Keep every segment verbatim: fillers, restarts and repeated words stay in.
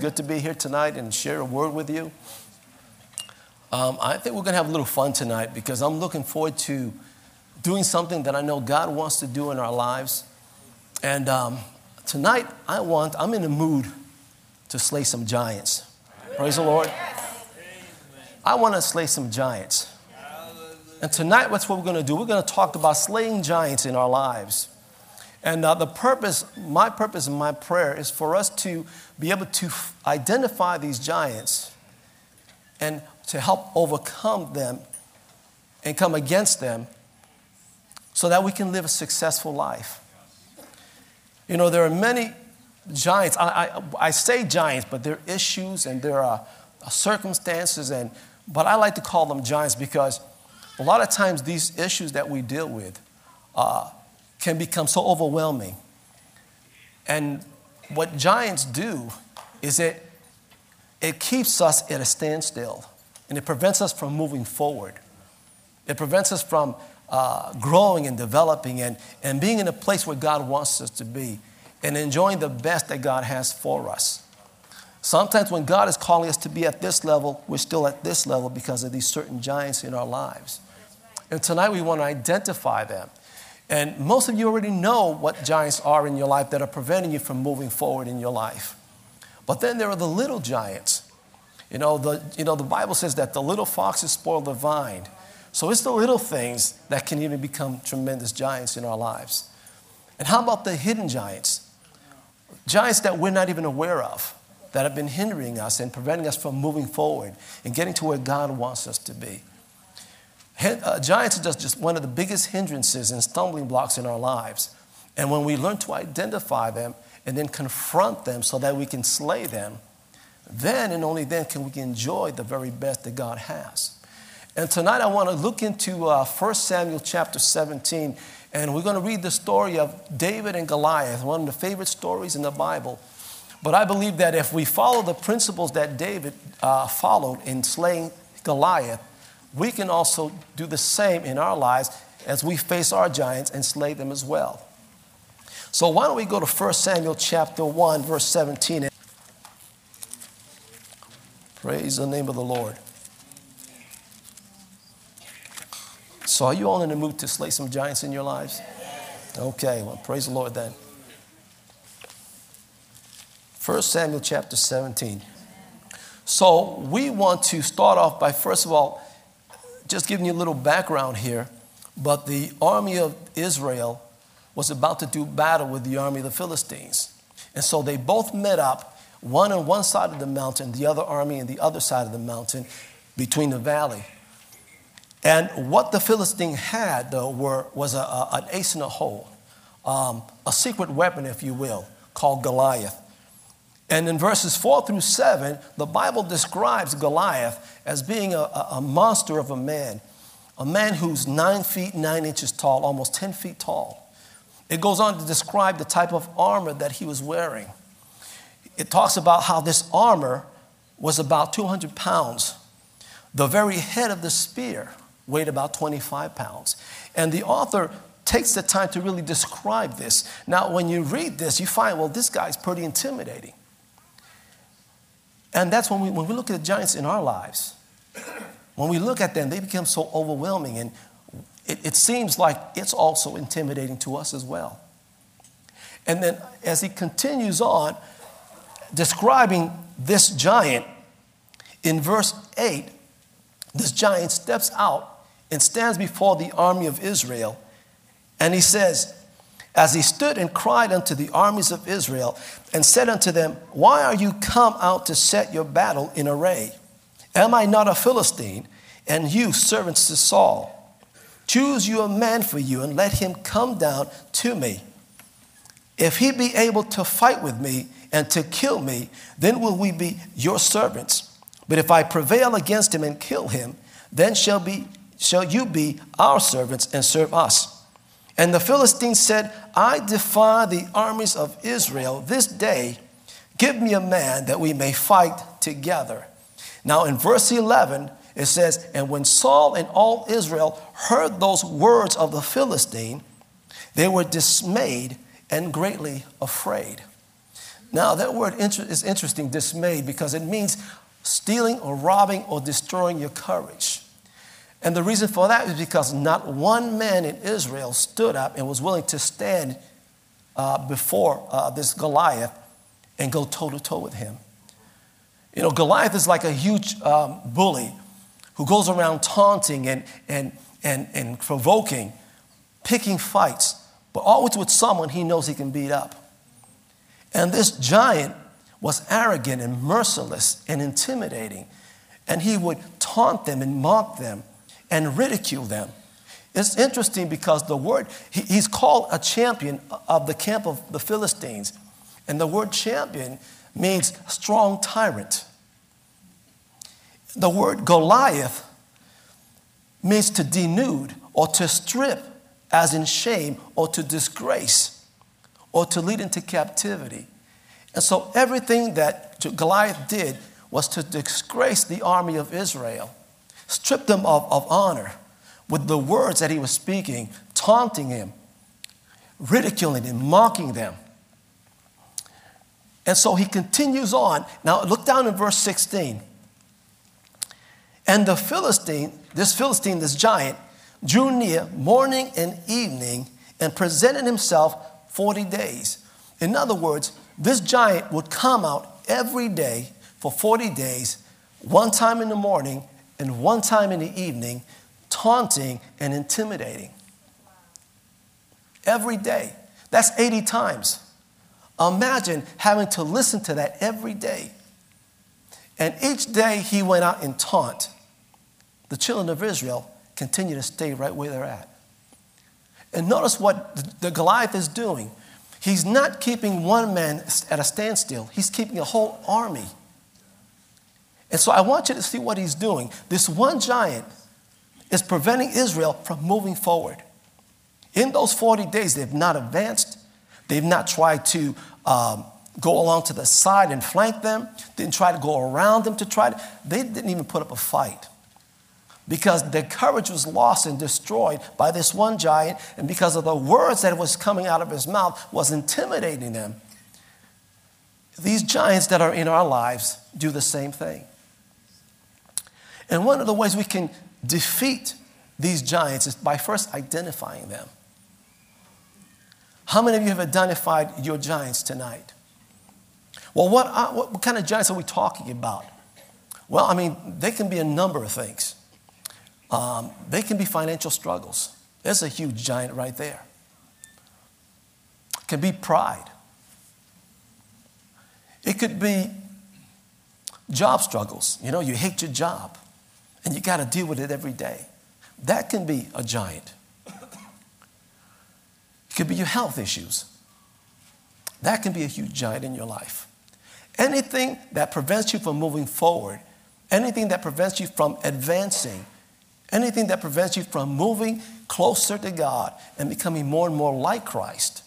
good to be here tonight and share a word with you. Um, I think we're going to have a little fun tonight because I'm looking forward to doing something that I know God wants to do in our lives. And um, tonight, I want, I'm in the mood to slay some giants. Praise the Lord. I want to slay some giants. And tonight, that's what we're going to do. We're going to talk about slaying giants in our lives. And uh, the purpose, my purpose and my prayer is for us to be able to f- identify these giants and to help overcome them and come against them so that we can live a successful life. You know, there are many giants. I, I, I say giants, but there are issues and there are circumstances. And but I like to call them giants because a lot of times these issues that we deal with uh can become so overwhelming. And what giants do is it, it keeps us at a standstill, and it prevents us from moving forward. It prevents us from uh, growing and developing and, and being in a place where God wants us to be and enjoying the best that God has for us. Sometimes when God is calling us to be at this level, we're still at this level because of these certain giants in our lives. And tonight we want to identify them. And most of you already know what giants are in your life that are preventing you from moving forward in your life. But then there are the little giants. You know, the, you know, the Bible says that the little foxes spoil the vine. So it's the little things that can even become tremendous giants in our lives. And how about the hidden giants? Giants that we're not even aware of, that have been hindering us and preventing us from moving forward and getting to where God wants us to be. Uh, giants are just, just one of the biggest hindrances and stumbling blocks in our lives. And when we learn to identify them and then confront them so that we can slay them, then and only then can we enjoy the very best that God has. And tonight I want to look into uh, First Samuel chapter seventeen, and we're going to read the story of David and Goliath, one of the favorite stories in the Bible. But I believe that if we follow the principles that David uh, followed in slaying Goliath, we can also do the same in our lives as we face our giants and slay them as well. So why don't we go to First Samuel chapter one, verse seventeen. Praise the name of the Lord. So are you all in the mood to slay some giants in your lives? Okay, well, praise the Lord then. First Samuel chapter seventeen. So we want to start off by, first of all, just giving you a little background here, but the army of Israel was about to do battle with the army of the Philistines. And so they both met up, one on one side of the mountain, the other army on the other side of the mountain, between the valley. And what the Philistine had, though, were, was a, a, an ace in a hole, um, a secret weapon, if you will, called Goliath. And in verses four through seven, the Bible describes Goliath as being a, a monster of a man, a man who's nine feet, nine inches tall, almost ten feet tall. It goes on to describe the type of armor that he was wearing. It talks about how this armor was about two hundred pounds. The very head of the spear weighed about twenty-five pounds. And the author takes the time to really describe this. Now, when you read this, you find, well, this guy's pretty intimidating. And that's when we when we look at the giants in our lives, when we look at them, they become so overwhelming, and it, it seems like it's also intimidating to us as well. And then as he continues on describing this giant, in verse eight, this giant steps out and stands before the army of Israel, and he says, as he stood and cried unto the armies of Israel and said unto them, why are you come out to set your battle in array? Am I not a Philistine, and you servants to Saul? Choose you a man for you, and let him come down to me. If he be able to fight with me and to kill me, then will we be your servants. But if I prevail against him and kill him, then shall be shall you be our servants and serve us. And the Philistine said, I defy the armies of Israel this day. Give me a man that we may fight together. Now in verse eleven, it says, and when Saul and all Israel heard those words of the Philistine, they were dismayed and greatly afraid. Now, that word inter- is interesting, dismayed, because it means stealing or robbing or destroying your courage. And the reason for that is because not one man in Israel stood up and was willing to stand uh, before uh, this Goliath and go toe-to-toe with him. You know, Goliath is like a huge um, bully who goes around taunting and, and, and, and provoking, picking fights, but always with someone he knows he can beat up. And this giant was arrogant and merciless and intimidating, and he would taunt them and mock them and ridicule them. It's interesting because the word, he, he's called a champion of the camp of the Philistines, and the word champion means strong tyrant. The word Goliath means to denude or to strip, as in shame, or to disgrace, or to lead into captivity. And so everything that Goliath did was to disgrace the army of Israel, strip them of, of honor with the words that he was speaking, taunting him, ridiculing him, mocking them. And so he continues on. Now look down in verse sixteen. And the Philistine, this Philistine, this giant, drew near morning and evening and presented himself forty days. In other words, this giant would come out every day for forty days, one time in the morning and one time in the evening, taunting and intimidating. Every day. That's eighty times. Imagine having to listen to that every day. And each day he went out and taunt. The children of Israel continue to stay right where they're at. And notice what the, the Goliath is doing. He's not keeping one man at a standstill. He's keeping a whole army. And so I want you to see what he's doing. This one giant is preventing Israel from moving forward. In those forty days, they've not advanced. They've not tried to um, go along to the side and flank them. Didn't try to go around them to try to. They didn't even put up a fight because their courage was lost and destroyed by this one giant, and because of the words that was coming out of his mouth was intimidating them. These giants that are in our lives do the same thing. And one of the ways we can defeat these giants is by first identifying them. How many of you have identified your giants tonight? Well, what, are, what kind of giants are we talking about? Well, I mean, they can be a number of things. Um, they can be financial struggles. There's a huge giant right there. It can be pride. It could be job struggles. You know, you hate your job, and you got to deal with it every day. That can be a giant. It could be your health issues. That can be a huge giant in your life. Anything that prevents you from moving forward, anything that prevents you from advancing, anything that prevents you from moving closer to God and becoming more and more like Christ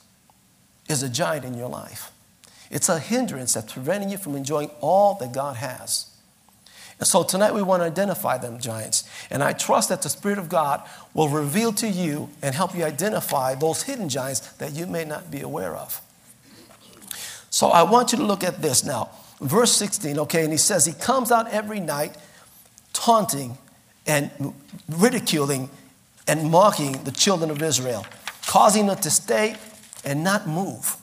is a giant in your life. It's a hindrance that's preventing you from enjoying all that God has. And so tonight we want to identify them giants. And I trust that the Spirit of God will reveal to you and help you identify those hidden giants that you may not be aware of. So I want you to look at this now. Verse sixteen, okay, and he says he comes out every night taunting and ridiculing and mocking the children of Israel, causing them to stay and not move.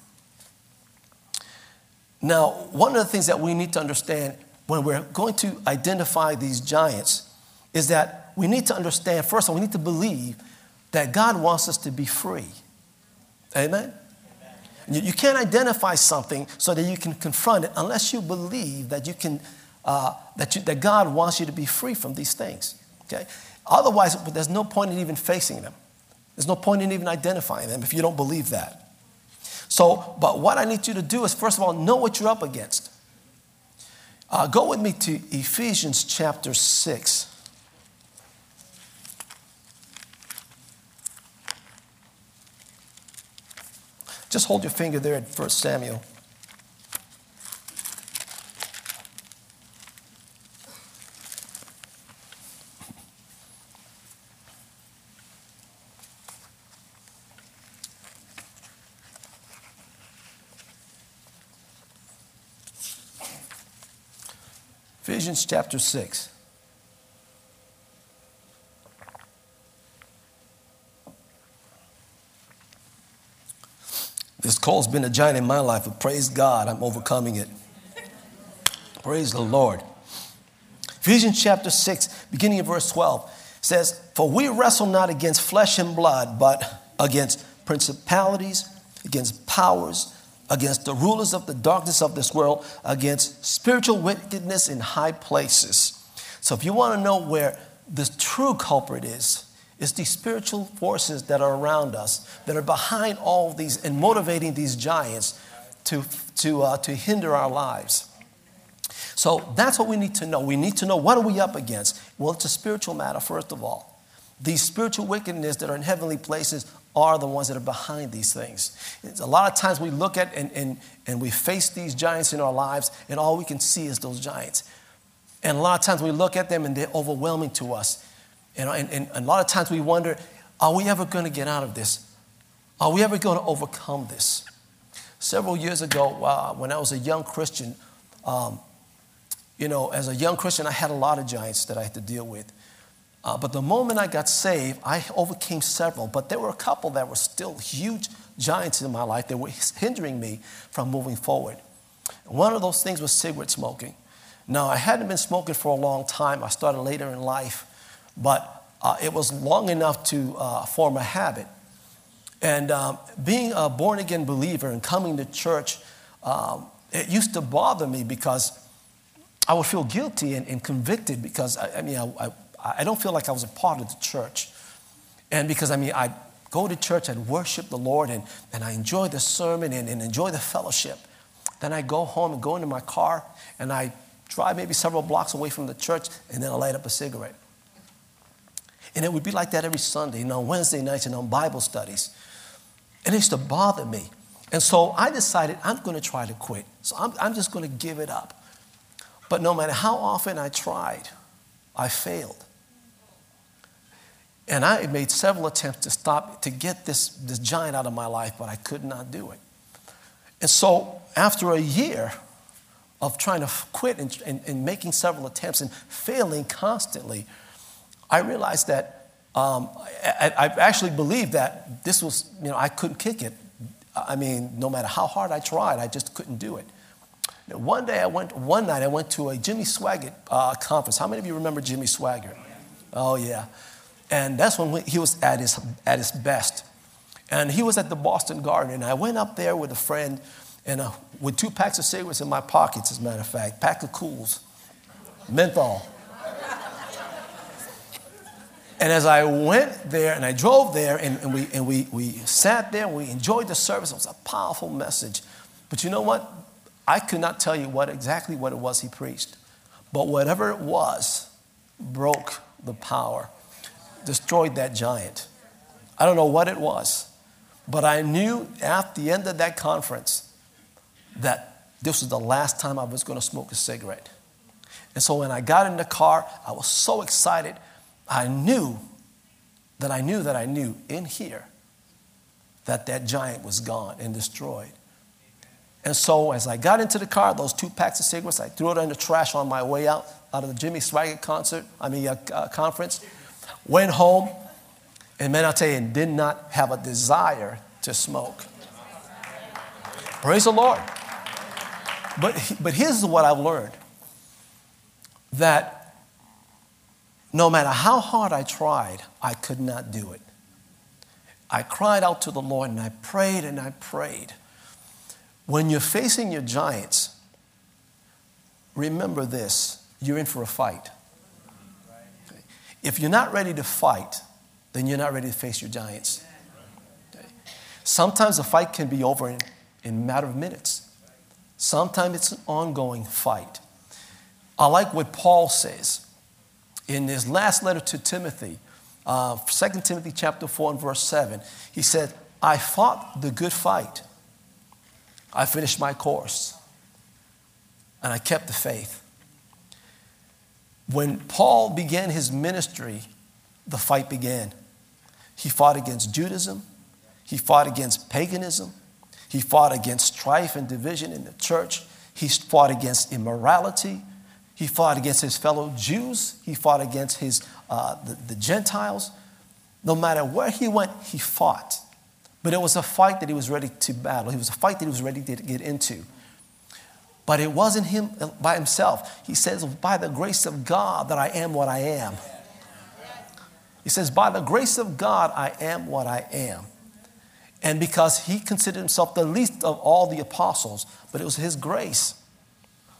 Now, one of the things that we need to understand when we're going to identify these giants is that we need to understand, first of all, we need to believe that God wants us to be free. Amen? Amen. You can't identify something so that you can confront it unless you believe that you can uh, that you, that God wants you to be free from these things. Okay? Otherwise, there's no point in even facing them. There's no point in even identifying them if you don't believe that. So, but what I need you to do is, first of all, know what you're up against. Uh, go with me to Ephesians chapter six. Just hold your finger there at First Samuel. Ephesians chapter six. This cold's been a giant in my life, but praise God, I'm overcoming it. Praise the Lord. Ephesians chapter six, beginning in verse twelve, says, "For we wrestle not against flesh and blood, but against principalities, against powers, against the rulers of the darkness of this world, against spiritual wickedness in high places." So if you want to know where the true culprit is, it's the spiritual forces that are around us, that are behind all these and motivating these giants to, to, uh, to hinder our lives. So that's what we need to know. We need to know, what are we up against? Well, it's a spiritual matter, first of all. These spiritual wickedness that are in heavenly places are the ones that are behind these things. It's a lot of times we look at and, and, and we face these giants in our lives, and all we can see is those giants. And a lot of times we look at them and they're overwhelming to us. And, and, and a lot of times we wonder, are we ever going to get out of this? Are we ever going to overcome this? Several years ago, uh, when I was a young Christian, um, you know, as a young Christian, I had a lot of giants that I had to deal with. Uh, but the moment I got saved, I overcame several. But there were a couple that were still huge giants in my life that were hindering me from moving forward. One of those things was cigarette smoking. Now, I hadn't been smoking for a long time. I started later in life. But uh, it was long enough to uh, form a habit. And um, being a born-again believer and coming to church, um, it used to bother me because I would feel guilty and, and convicted because, I, I mean, I, I, I don't feel like I was a part of the church. And because, I mean, I'd go to church, I'd worship the Lord, and, and I enjoy the sermon and, and enjoy the fellowship. Then I go home and go into my car, and I drive maybe several blocks away from the church, and then I light up a cigarette. And it would be like that every Sunday and on Wednesday nights and on Bible studies. And it used to bother me. And so I decided I'm going to try to quit. So I'm, I'm just going to give it up. But no matter how often I tried, I failed. And I made several attempts to stop, to get this, this giant out of my life, but I could not do it. And so after a year of trying to quit and, and, and making several attempts and failing constantly, I realized that um, I, I actually believed that this was, you know, I couldn't kick it. I mean, no matter how hard I tried, I just couldn't do it. One day I went, one night I went to a Jimmy Swaggart uh, conference. How many of you remember Jimmy Swaggart? Oh yeah, and that's when he was at his at his best. And he was at the Boston Garden, and I went up there with a friend, and uh, with two packs of cigarettes in my pockets, as a matter of fact, pack of Cools, menthol. And as I went there and I drove there and, and, we, and we, we sat there and we enjoyed the service. It was a powerful message. But you know what? I could not tell you what exactly what it was he preached. But whatever it was broke the power, destroyed that giant. I don't know what it was. But I knew at the end of that conference that this was the last time I was going to smoke a cigarette. And so when I got in the car, I was so excited. I knew that I knew that I knew in here that that giant was gone and destroyed. And so as I got into the car, those two packs of cigarettes, I threw it in the trash on my way out, out of the Jimmy Swaggart concert, I mean uh, uh, conference, went home, and man, I'll tell you, did not have a desire to smoke. Praise the Lord. But, but here's what I've learned, that no matter how hard I tried, I could not do it. I cried out to the Lord and I prayed and I prayed. When you're facing your giants, remember this, you're in for a fight. Okay. If you're not ready to fight, then you're not ready to face your giants. Okay. Sometimes the fight can be over in, in a matter of minutes. Sometimes it's an ongoing fight. I like what Paul says. In his last letter to Timothy, uh, Second Timothy chapter four and verse seven, he said, "I fought the good fight. I finished my course. And I kept the faith." When Paul began his ministry, the fight began. He fought against Judaism. He fought against paganism. He fought against strife and division in the church. He fought against immorality. He fought against his fellow Jews. He fought against his uh, the, the Gentiles. No matter where he went, he fought. But it was a fight that he was ready to battle. It was a fight that he was ready to get into. But it wasn't him by himself. He says, by the grace of God that I am what I am. He says, by the grace of God, I am what I am. And because he considered himself the least of all the apostles, but it was his grace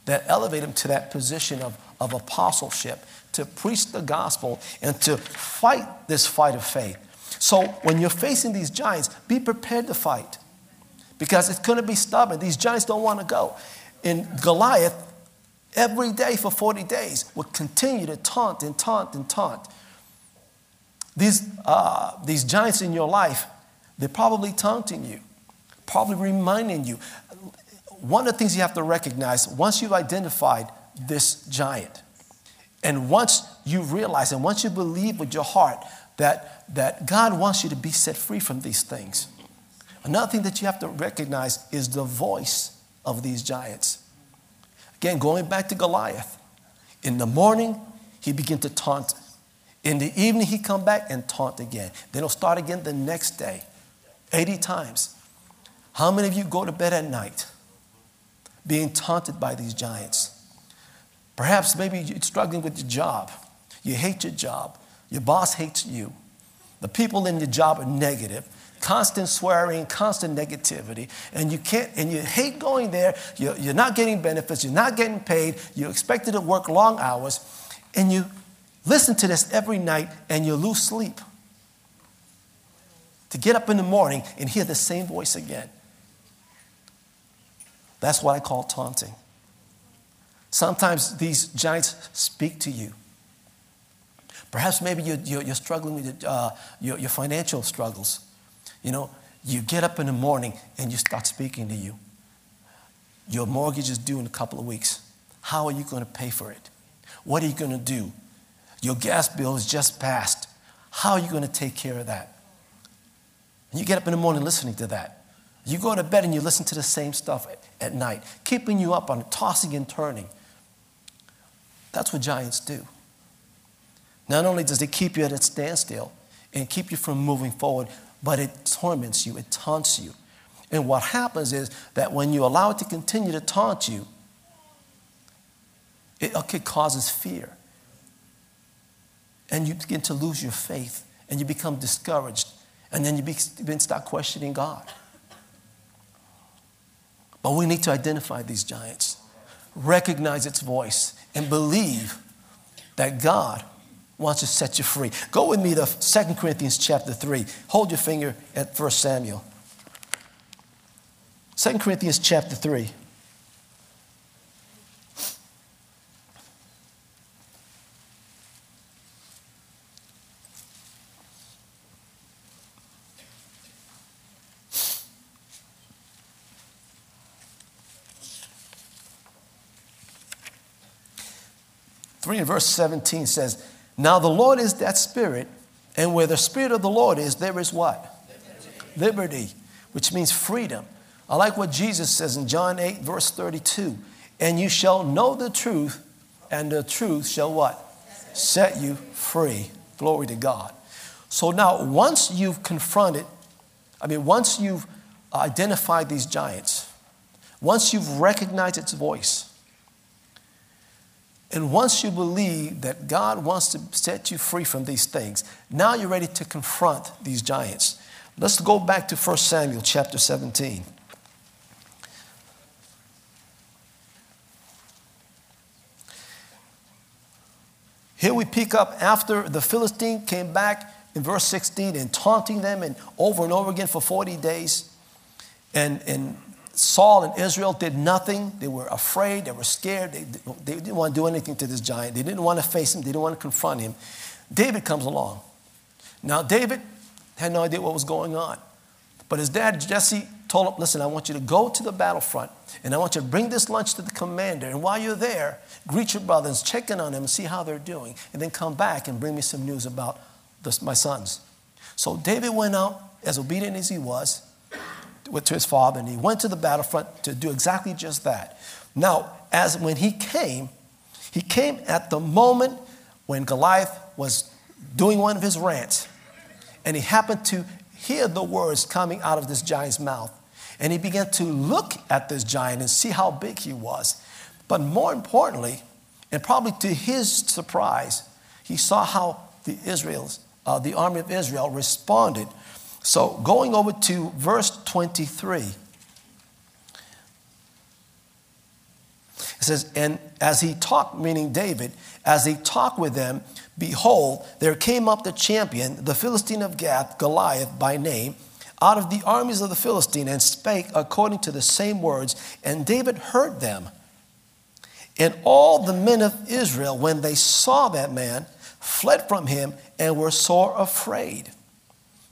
that elevated him to that position of, of apostleship, to preach the gospel and to fight this fight of faith. So when you're facing these giants, be prepared to fight, because it's going to be stubborn. These giants don't want to go. And Goliath, every day for forty days, would continue to taunt and taunt and taunt. These, uh, these giants in your life, they're probably taunting you, probably reminding you. One of the things you have to recognize, once you've identified this giant, and once you realize and once you believe with your heart that, that God wants you to be set free from these things. Another thing that you have to recognize is the voice of these giants. Again, going back to Goliath. In the morning, he began to taunt. In the evening, he come back and taunt again. Then he'll start again the next day, eighty times. How many of you go to bed at night being taunted by these giants? Perhaps maybe you're struggling with your job. You hate your job. Your boss hates you. The people in your job are negative. Constant swearing, constant negativity, and you can't, and you hate going there. You're, you're not getting benefits. You're not getting paid. You're expected to work long hours, and you listen to this every night, and you lose sleep. To get up in the morning and hear the same voice again. That's what I call taunting. Sometimes these giants speak to you. Perhaps maybe you're, you're, you're struggling with uh, your, your financial struggles. You know, you get up in the morning and you start speaking to you. Your mortgage is due in a couple of weeks. How are you going to pay for it? What are you going to do? Your gas bill is just passed. How are you going to take care of that? And you get up in the morning listening to that. You go to bed and you listen to the same stuff at night, keeping you up on tossing and turning. That's what giants do. Not only does it keep you at a standstill and keep you from moving forward, but it torments you, it taunts you. And what happens is that when you allow it to continue to taunt you, it okay, causes fear. And you begin to lose your faith, and you become discouraged, and then you begin start questioning God. But we need to identify these giants, recognize its voice, and believe that God wants to set you free. Go with me to Second Corinthians chapter three. Hold your finger at First Samuel. Second Corinthians chapter three. three and verse seventeen says, now the Lord is that Spirit, and where the Spirit of the Lord is, there is what? Liberty. Liberty, which means freedom. I like what Jesus says in John eight, verse thirty-two. And you shall know the truth, and the truth shall what? Set you free. Glory to God. So now once you've confronted, I mean, once you've identified these giants, once you've recognized its voice, and once you believe that God wants to set you free from these things, now you're ready to confront these giants. Let's go back to First Samuel chapter seventeen. Here we pick up after the Philistine came back in verse sixteen and taunting them and over and over again for forty days. And, and Saul and Israel did nothing. They were afraid. They were scared. They, they didn't want to do anything to this giant. They didn't want to face him. They didn't want to confront him. David comes along. Now, David had no idea what was going on. But his dad, Jesse, told him, listen, I want you to go to the battlefront, and I want you to bring this lunch to the commander. And while you're there, greet your brothers, check in on them, and see how they're doing, and then come back and bring me some news about this, my sons. So David went out, as obedient as he was, to his father, and he went to the battlefront to do exactly just that. Now, as when he came, He came at the moment when Goliath was doing one of his rants, and he happened to hear the words coming out of this giant's mouth. And he began to look at this giant and see how big he was. But more importantly, and probably to his surprise, he saw how the Israels, uh, the army of Israel responded. So going over to verse twenty-three, it says, and as he talked, meaning David, as he talked with them, behold, there came up the champion, the Philistine of Gath, Goliath by name, out of the armies of the Philistine, and spake according to the same words. And David heard them. And all the men of Israel, when they saw that man, fled from him and were sore afraid.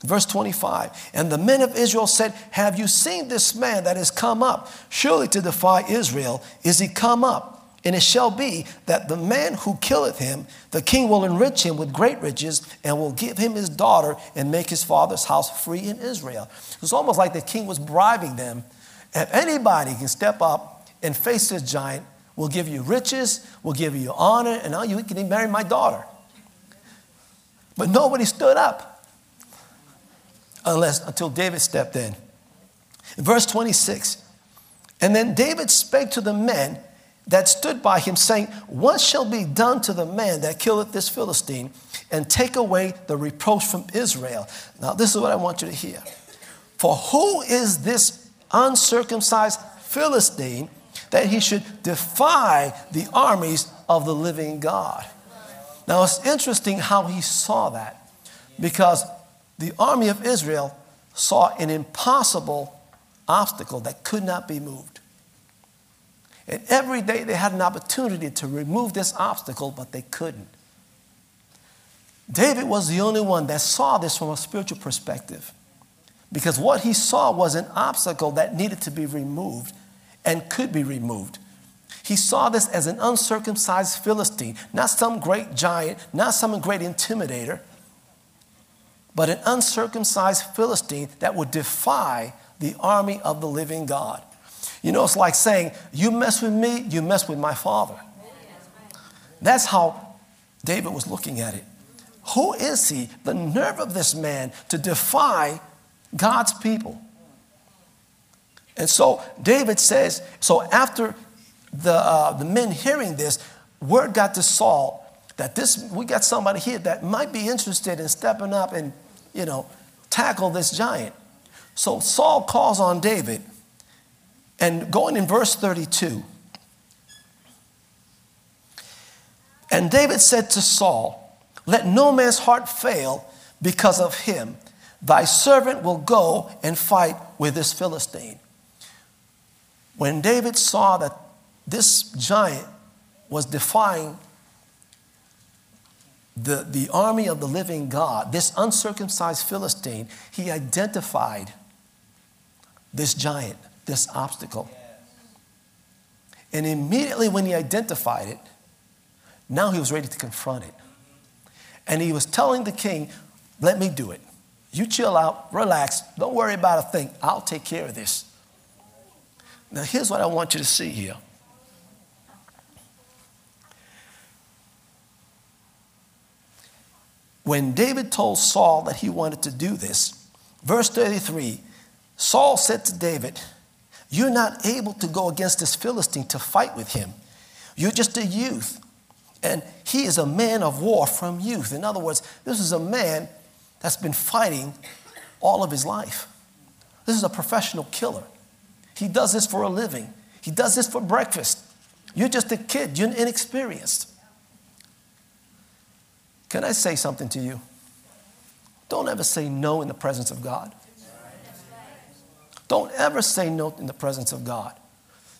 Verse twenty-five, and the men of Israel said, have you seen this man that is come up? Surely to defy Israel is he come up. And it shall be that the man who killeth him, the king will enrich him with great riches, and will give him his daughter, and make his father's house free in Israel. It's almost like the king was bribing them. If anybody can step up and face this giant, we'll give you riches, we'll give you honor, and now you can even marry my daughter. But nobody stood up unless until David stepped in. In verse twenty-six, and then David spake to the men that stood by him, saying, what shall be done to the man that killeth this Philistine, and take away the reproach from Israel? Now, this is what I want you to hear. For who is this uncircumcised Philistine that he should defy the armies of the living God? Now, it's interesting how he saw that, because the army of Israel saw an impossible obstacle that could not be moved. And every day they had an opportunity to remove this obstacle, but they couldn't. David was the only one that saw this from a spiritual perspective, because what he saw was an obstacle that needed to be removed and could be removed. He saw this as an uncircumcised Philistine, not some great giant, not some great intimidator, but an uncircumcised Philistine that would defy the army of the living God. You know, it's like saying, you mess with me, you mess with my father. That's how David was looking at it. Who is he? The nerve of this man to defy God's people. And so David says, so after the, uh, the men hearing this, word got to Saul that this, we got somebody here that might be interested in stepping up and, you know, tackle this giant. So Saul calls on David. And going in verse thirty-two, and David said to Saul, let no man's heart fail because of him. Thy servant will go and fight with this Philistine. When David saw that this giant was defying the, the army of the living God, this uncircumcised Philistine, he identified this giant, this obstacle. And immediately when he identified it, now he was ready to confront it. And he was telling the king, let me do it. You chill out, relax, don't worry about a thing. I'll take care of this. Now here's what I want you to see here. When David told Saul that he wanted to do this, verse thirty-three, Saul said to David, you're not able to go against this Philistine to fight with him. You're just a youth, and he is a man of war from youth. In other words, this is a man that's been fighting all of his life. This is a professional killer. He does this for a living. He does this for breakfast. You're just a kid. You're inexperienced. Can I say something to you? Don't ever say no in the presence of God. Don't ever say no in the presence of God.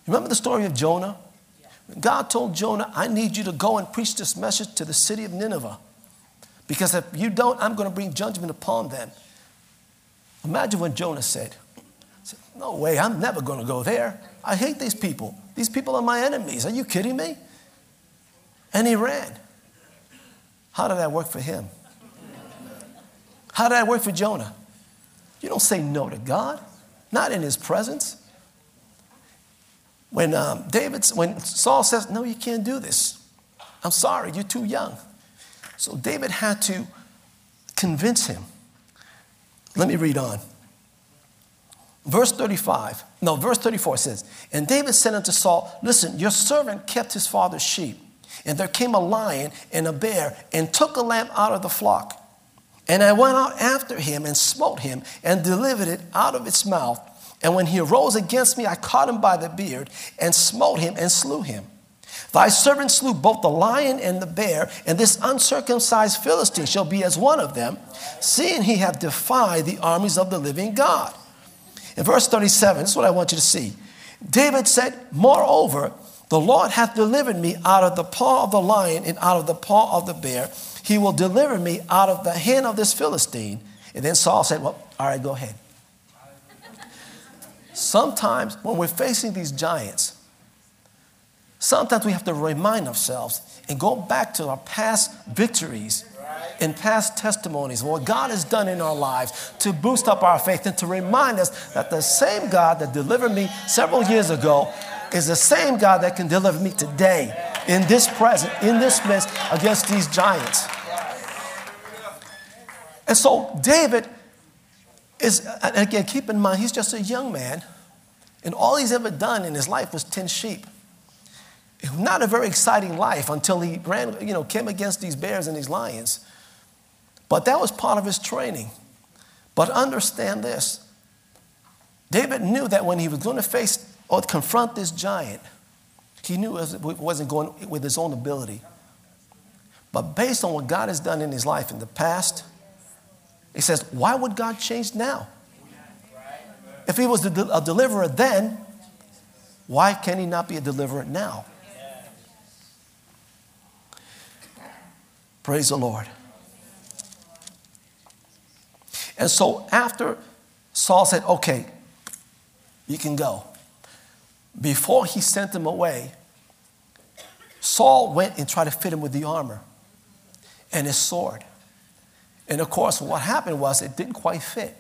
Remember the story of Jonah? God told Jonah, I need you to go and preach this message to the city of Nineveh, because if you don't, I'm going to bring judgment upon them. Imagine what Jonah said. He said, no way, I'm never going to go there. I hate these people. These people are my enemies. Are you kidding me? And he ran. How did that work for him? How did that work for Jonah? You don't say no to God. Not in his presence. When um, David, when Saul says, no, you can't do this. I'm sorry, you're too young. So David had to convince him. Let me read on. Verse thirty-five, no, verse thirty-four says, and David said unto Saul, listen, your servant kept his father's sheep. And there came a lion and a bear and took a lamb out of the flock. And I went out after him and smote him and delivered it out of its mouth. And when he arose against me, I caught him by the beard and smote him and slew him. Thy servant slew both the lion and the bear, and this uncircumcised Philistine shall be as one of them, seeing he hath defied the armies of the living God. In verse thirty-seven, this is what I want you to see. David said, moreover, the Lord hath delivered me out of the paw of the lion and out of the paw of the bear. He will deliver me out of the hand of this Philistine. And then Saul said, well, all right, go ahead. Sometimes when we're facing these giants, sometimes we have to remind ourselves and go back to our past victories and past testimonies of what God has done in our lives to boost up our faith and to remind us that the same God that delivered me several years ago is the same God that can deliver me today, in this present, in this midst, against these giants. And so David is, and again, keep in mind, he's just a young man, and all he's ever done in his life was tend sheep. Not a very exciting life until he ran, you know, came against these bears and these lions. But that was part of his training. But understand this. David knew that when he was going to face or confront this giant, he knew it wasn't going with his own ability. But based on what God has done in his life in the past, he says, why would God change now? If he was a deliverer then, why can he not be a deliverer now? Praise the Lord. And so after Saul said, okay, you can go. Before he sent him away, Saul went and tried to fit him with the armor and his sword. And of course, what happened was it didn't quite fit.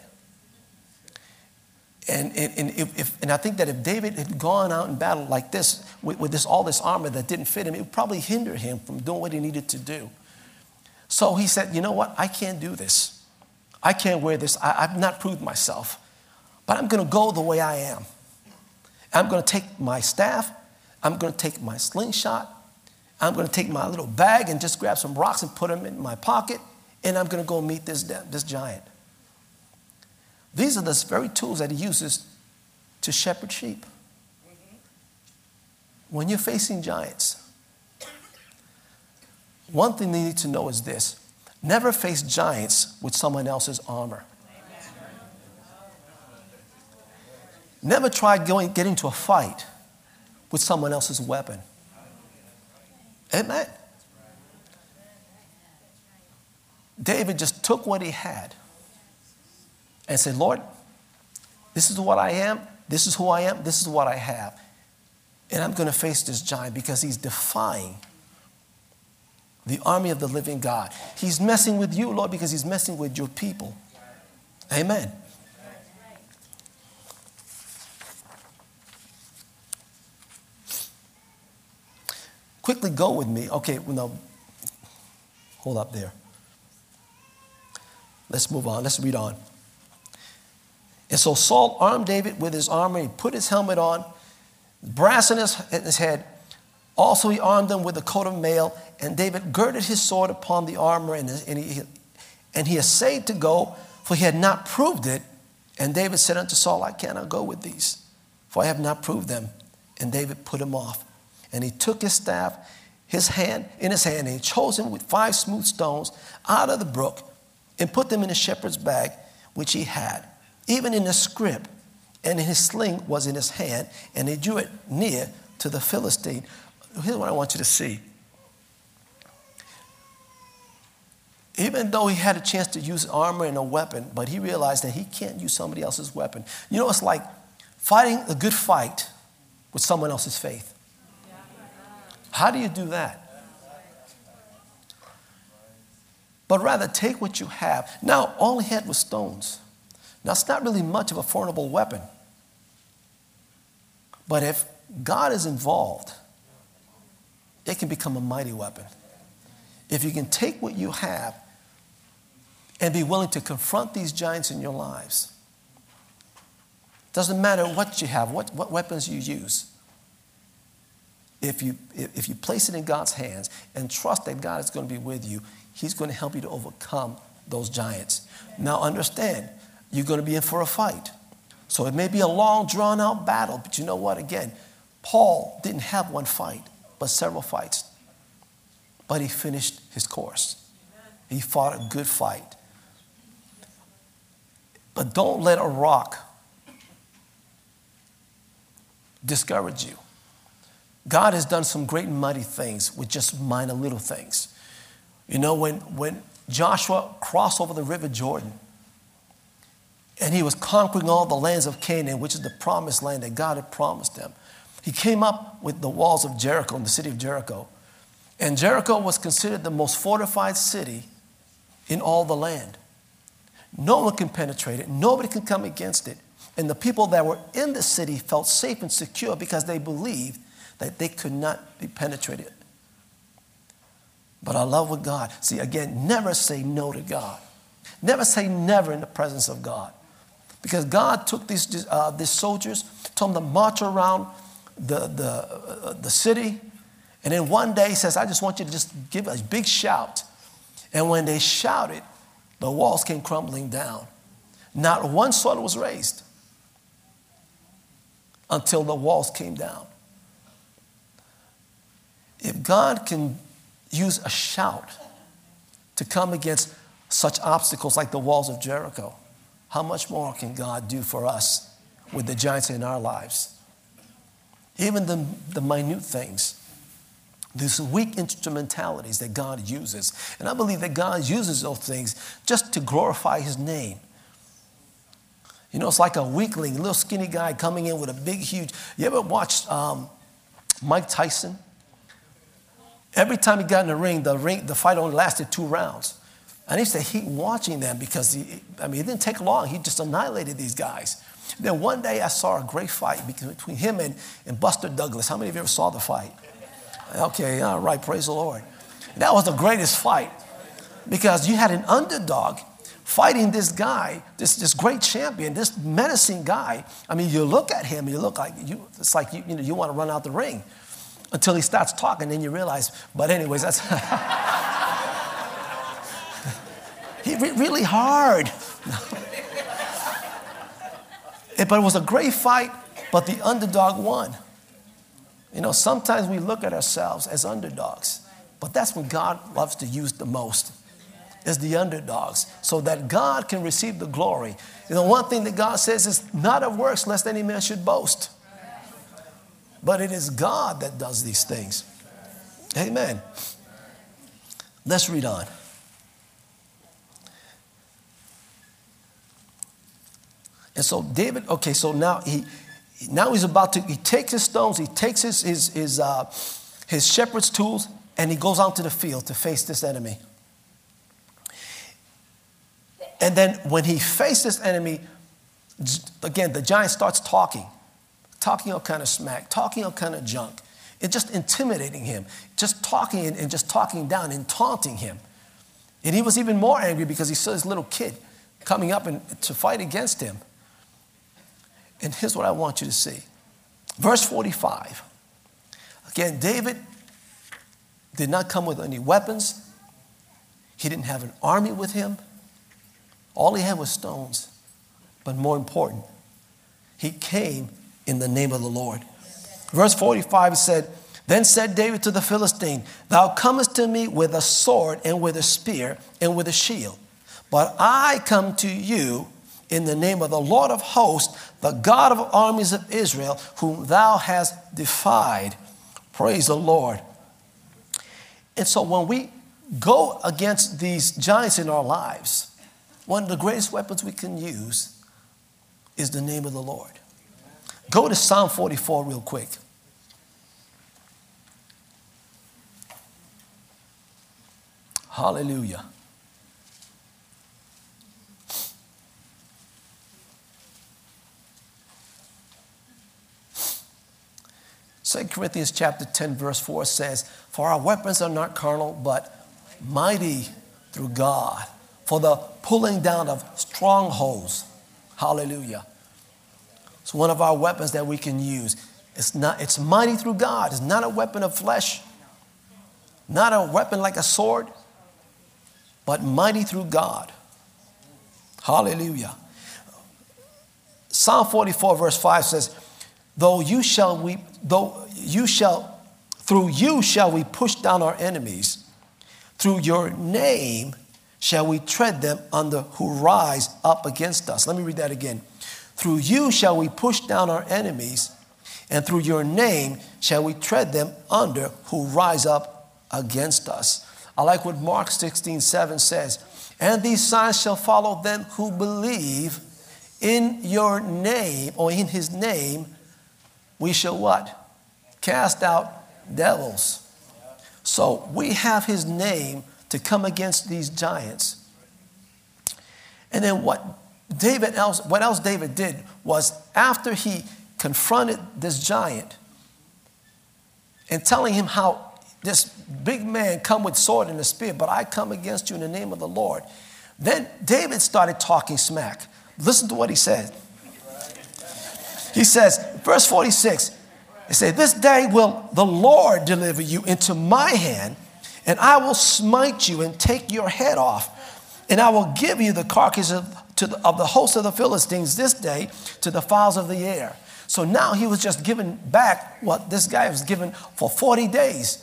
And, and, and, if, if, and I think that if David had gone out in battle like this, with, with this, all this armor that didn't fit him, it would probably hinder him from doing what he needed to do. So he said, you know what? I can't do this. I can't wear this. I, I've not proved myself. But I'm going to go the way I am. I'm going to take my staff. I'm going to take my slingshot. I'm going to take my little bag and just grab some rocks and put them in my pocket. And I'm going to go meet this, this giant. These are the very tools that he uses to shepherd sheep. When you're facing giants, one thing you need to know is this. Never face giants with someone else's armor. Never try going, getting into a fight with someone else's weapon. Amen. David just took what he had and said, Lord, this is what I am. This is who I am. This is what I have. And I'm going to face this giant because he's defying the army of the living God. He's messing with you, Lord, because he's messing with your people. Amen. Quickly go with me. Okay, well, no, hold up there. Let's move on. Let's read on. And so Saul armed David with his armor. He put his helmet on, brass in his, in his head. Also he armed him with a coat of mail. And David girded his sword upon the armor, and, his, and, he, and he essayed to go, for he had not proved it. And David said unto Saul, I cannot go with these, for I have not proved them. And David put him off. And he took his staff, his hand in his hand, and he chose him with five smooth stones out of the brook and put them in his shepherd's bag, which he had, even in his scrip, and his sling was in his hand, and he drew it near to the Philistine. Here's what I want you to see. Even though he had a chance to use armor and a weapon, but he realized that he can't use somebody else's weapon. You know, it's like fighting a good fight with someone else's faith. How do you do that? But rather, take what you have. Now, all he had was stones. Now, it's not really much of a formidable weapon. But if God is involved, it can become a mighty weapon. If you can take what you have and be willing to confront these giants in your lives, doesn't matter what you have, what, what weapons you use. If you, if you place it in God's hands and trust that God is going to be with you, he's going to help you to overcome those giants. Now understand, you're going to be in for a fight. So it may be a long, drawn-out battle, but you know what? Again, Paul didn't have one fight, but several fights. But he finished his course. He fought a good fight. But don't let a rock discourage you. God has done some great and mighty things with just minor little things. You know, when, when Joshua crossed over the River Jordan and he was conquering all the lands of Canaan, which is the promised land that God had promised them, he came up with the walls of Jericho and the city of Jericho. And Jericho was considered the most fortified city in all the land. No one can penetrate it. Nobody can come against it. And the people that were in the city felt safe and secure because they believed that they could not be penetrated. But I love what God, see again, never say no to God. Never say never in the presence of God. Because God took these, uh, these soldiers, told them to march around the, the, uh, the city. And then one day he says, I just want you to just give a big shout. And when they shouted, the walls came crumbling down. Not one sword was raised until the walls came down. If God can use a shout to come against such obstacles like the walls of Jericho, how much more can God do for us with the giants in our lives? Even the, the minute things, these weak instrumentalities that God uses. And I believe that God uses those things just to glorify his name. You know, it's like a weakling, little skinny guy coming in with a big, huge. You ever watched um, Mike Tyson? Every time he got in the ring, the ring, the fight only lasted two rounds. And he used to hate watching them because, he, I mean, it didn't take long. He just annihilated these guys. Then one day I saw a great fight between him and, and Buster Douglas. How many of you ever saw the fight? Okay, all right, praise the Lord. That was the greatest fight because you had an underdog fighting this guy, this, this great champion, this menacing guy. I mean, you look at him, you look like, you, it's like, you, you know, you want to run out the ring. Until he starts talking, then you realize, but anyways, that's he re- really hard. But it was a great fight, but the underdog won. You know, sometimes we look at ourselves as underdogs, but that's when God loves to use the most, is the underdogs, so that God can receive the glory. You know, one thing that God says is, not of works, lest any man should boast. But it is God that does these things. Amen. Let's read on. And so David, okay, so now he, now he's about to, he takes his stones, he takes his, his, his, uh, his shepherd's tools, and he goes out to the field to face this enemy. And then when he faced this enemy, again, the giant starts talking. Talking all kind of smack, talking all kind of junk. It's just intimidating him, just talking and just talking down and taunting him. And he was even more angry because he saw his little kid coming up and, to fight against him. And here's what I want you to see. Verse forty-five. Again, David did not come with any weapons. He didn't have an army with him. All he had was stones. But more important, he came in the name of the Lord. Verse forty-five said, Then said David to the Philistine, Thou comest to me with a sword and with a spear and with a shield. But I come to you in the name of the Lord of hosts, the God of armies of Israel, whom thou hast defied. Praise the Lord. And so when we go against these giants in our lives, one of the greatest weapons we can use is the name of the Lord. Go to Psalm forty-four real quick. Hallelujah. Say, Corinthians chapter ten, verse four says, "For our weapons are not carnal, but mighty through God, for the pulling down of strongholds." Hallelujah. It's one of our weapons that we can use. It's not, it's mighty through God. It's not a weapon of flesh, not a weapon like a sword, but mighty through God. Hallelujah. Psalm forty-four, verse five says, Though you shall weep, though you shall, through you shall we push down our enemies. Through your name shall we tread them under who rise up against us. Let me read that again. Through you shall we push down our enemies, and through your name shall we tread them under who rise up against us. I like what Mark sixteen seven says, And these signs shall follow them who believe in your name, or in his name, we shall what? Cast out devils. So we have his name to come against these giants. And then what David else, what else David did was, after he confronted this giant and telling him how this big man come with sword and a spear, but I come against you in the name of the Lord. Then David started talking smack. Listen to what he said. He says, verse forty-six, it says, This day will the Lord deliver you into my hand, and I will smite you and take your head off, and I will give you the carcass of, to the, of the host of the Philistines this day to the fowls of the air. So now he was just giving back what this guy was given for forty days.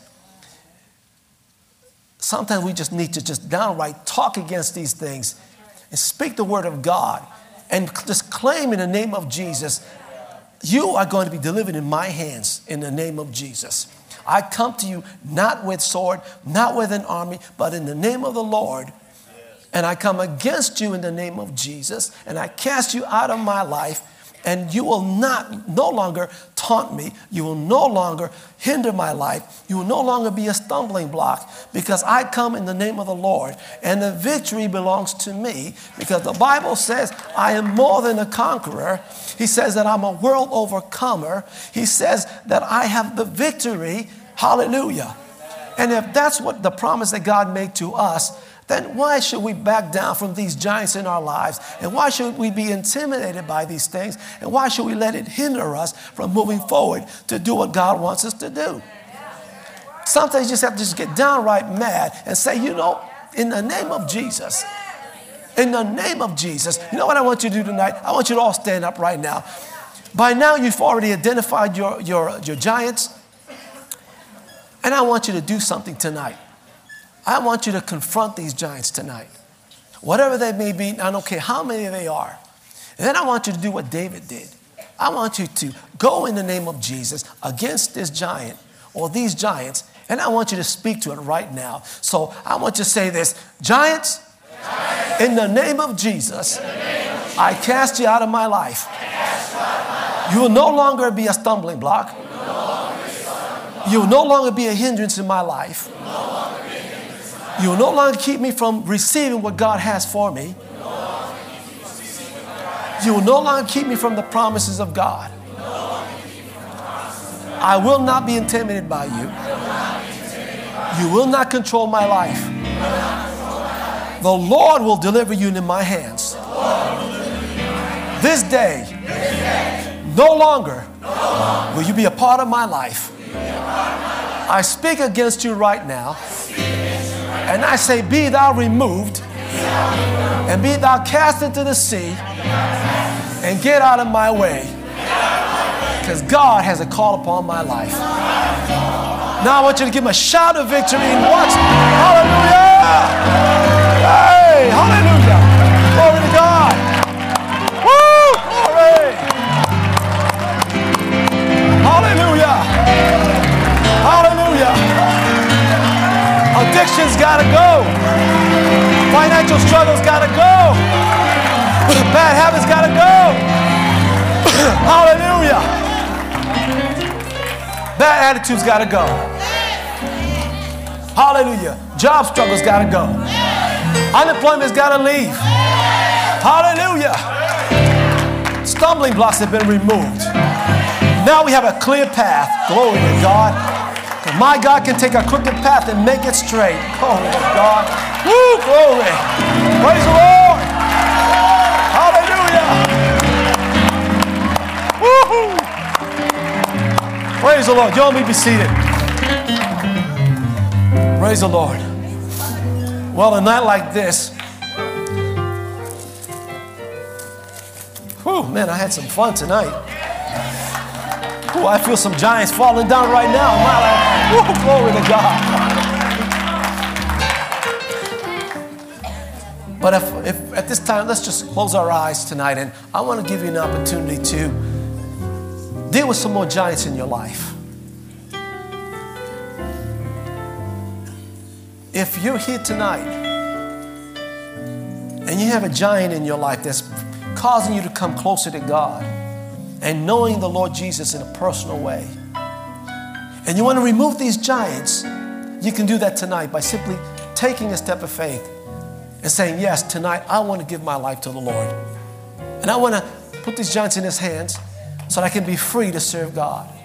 Sometimes we just need to just downright talk against these things and speak the word of God and just claim in the name of Jesus, you are going to be delivered in my hands in the name of Jesus. I come to you not with sword, not with an army, but in the name of the Lord. And I come against you in the name of Jesus, and I cast you out of my life, and you will not no longer taunt me. You will no longer hinder my life. You will no longer be a stumbling block, because I come in the name of the Lord, and the victory belongs to me, because the Bible says I am more than a conqueror. He says that I'm a world overcomer. He says that I have the victory. Hallelujah. And if that's what the promise that God made to us, then why should we back down from these giants in our lives? And why should we be intimidated by these things? And why should we let it hinder us from moving forward to do what God wants us to do? Sometimes you just have to just get downright mad and say, you know, in the name of Jesus, in the name of Jesus, you know what I want you to do tonight? I want you to all stand up right now. By now, you've already identified your, your, your giants. And I want you to do something tonight. I want you to confront these giants tonight. Whatever they may be, I don't care how many they are. And then I want you to do what David did. I want you to go in the name of Jesus against this giant or these giants, and I want you to speak to it right now. So I want you to say this, Giants, giants. In the name of Jesus, name of Jesus I, cast I cast you out of my life. You will no longer be a stumbling block. You will no longer be a, block. You will no longer be a hindrance in my life. You will no longer keep me from receiving what God has for me. You will no longer keep me from the promises of God. I will not be intimidated by you. You will not control my life. The Lord will deliver you into my hands. This day, no longer will you be a part of my life. I speak against you right now. And I say, be thou removed, and be thou cast into the sea, and get out of my way, because God has a call upon my life. Now I want you to give him a shout of victory and watch. Hallelujah! Hey, hallelujah! Glory to God! Woo! Glory! Hallelujah! Hallelujah! Addiction's gotta go. Financial struggle's gotta go. Bad habits gotta go. Hallelujah. Bad attitude's gotta go. Hallelujah. Job struggle's gotta go. Unemployment's gotta leave. Hallelujah. Stumbling blocks have been removed. Now we have a clear path. Glory to God. And my God can take a crooked path and make it straight. Glory to God. Woo, glory. Praise the Lord. Hallelujah. Woo-hoo. Praise the Lord. Y'all may be seated. Praise the Lord. Well, a night like this, whew, man, I had some fun tonight. Whew, I feel some giants falling down right now. Wow, whew, glory to God. But if, if at this time, let's just close our eyes tonight, and I want to give you an opportunity to deal with some more giants in your life. If you're here tonight and you have a giant in your life that's causing you to come closer to God and knowing the Lord Jesus in a personal way, and you want to remove these giants, you can do that tonight by simply taking a step of faith and saying, yes, tonight I want to give my life to the Lord. And I want to put these giants in His hands so that I can be free to serve God.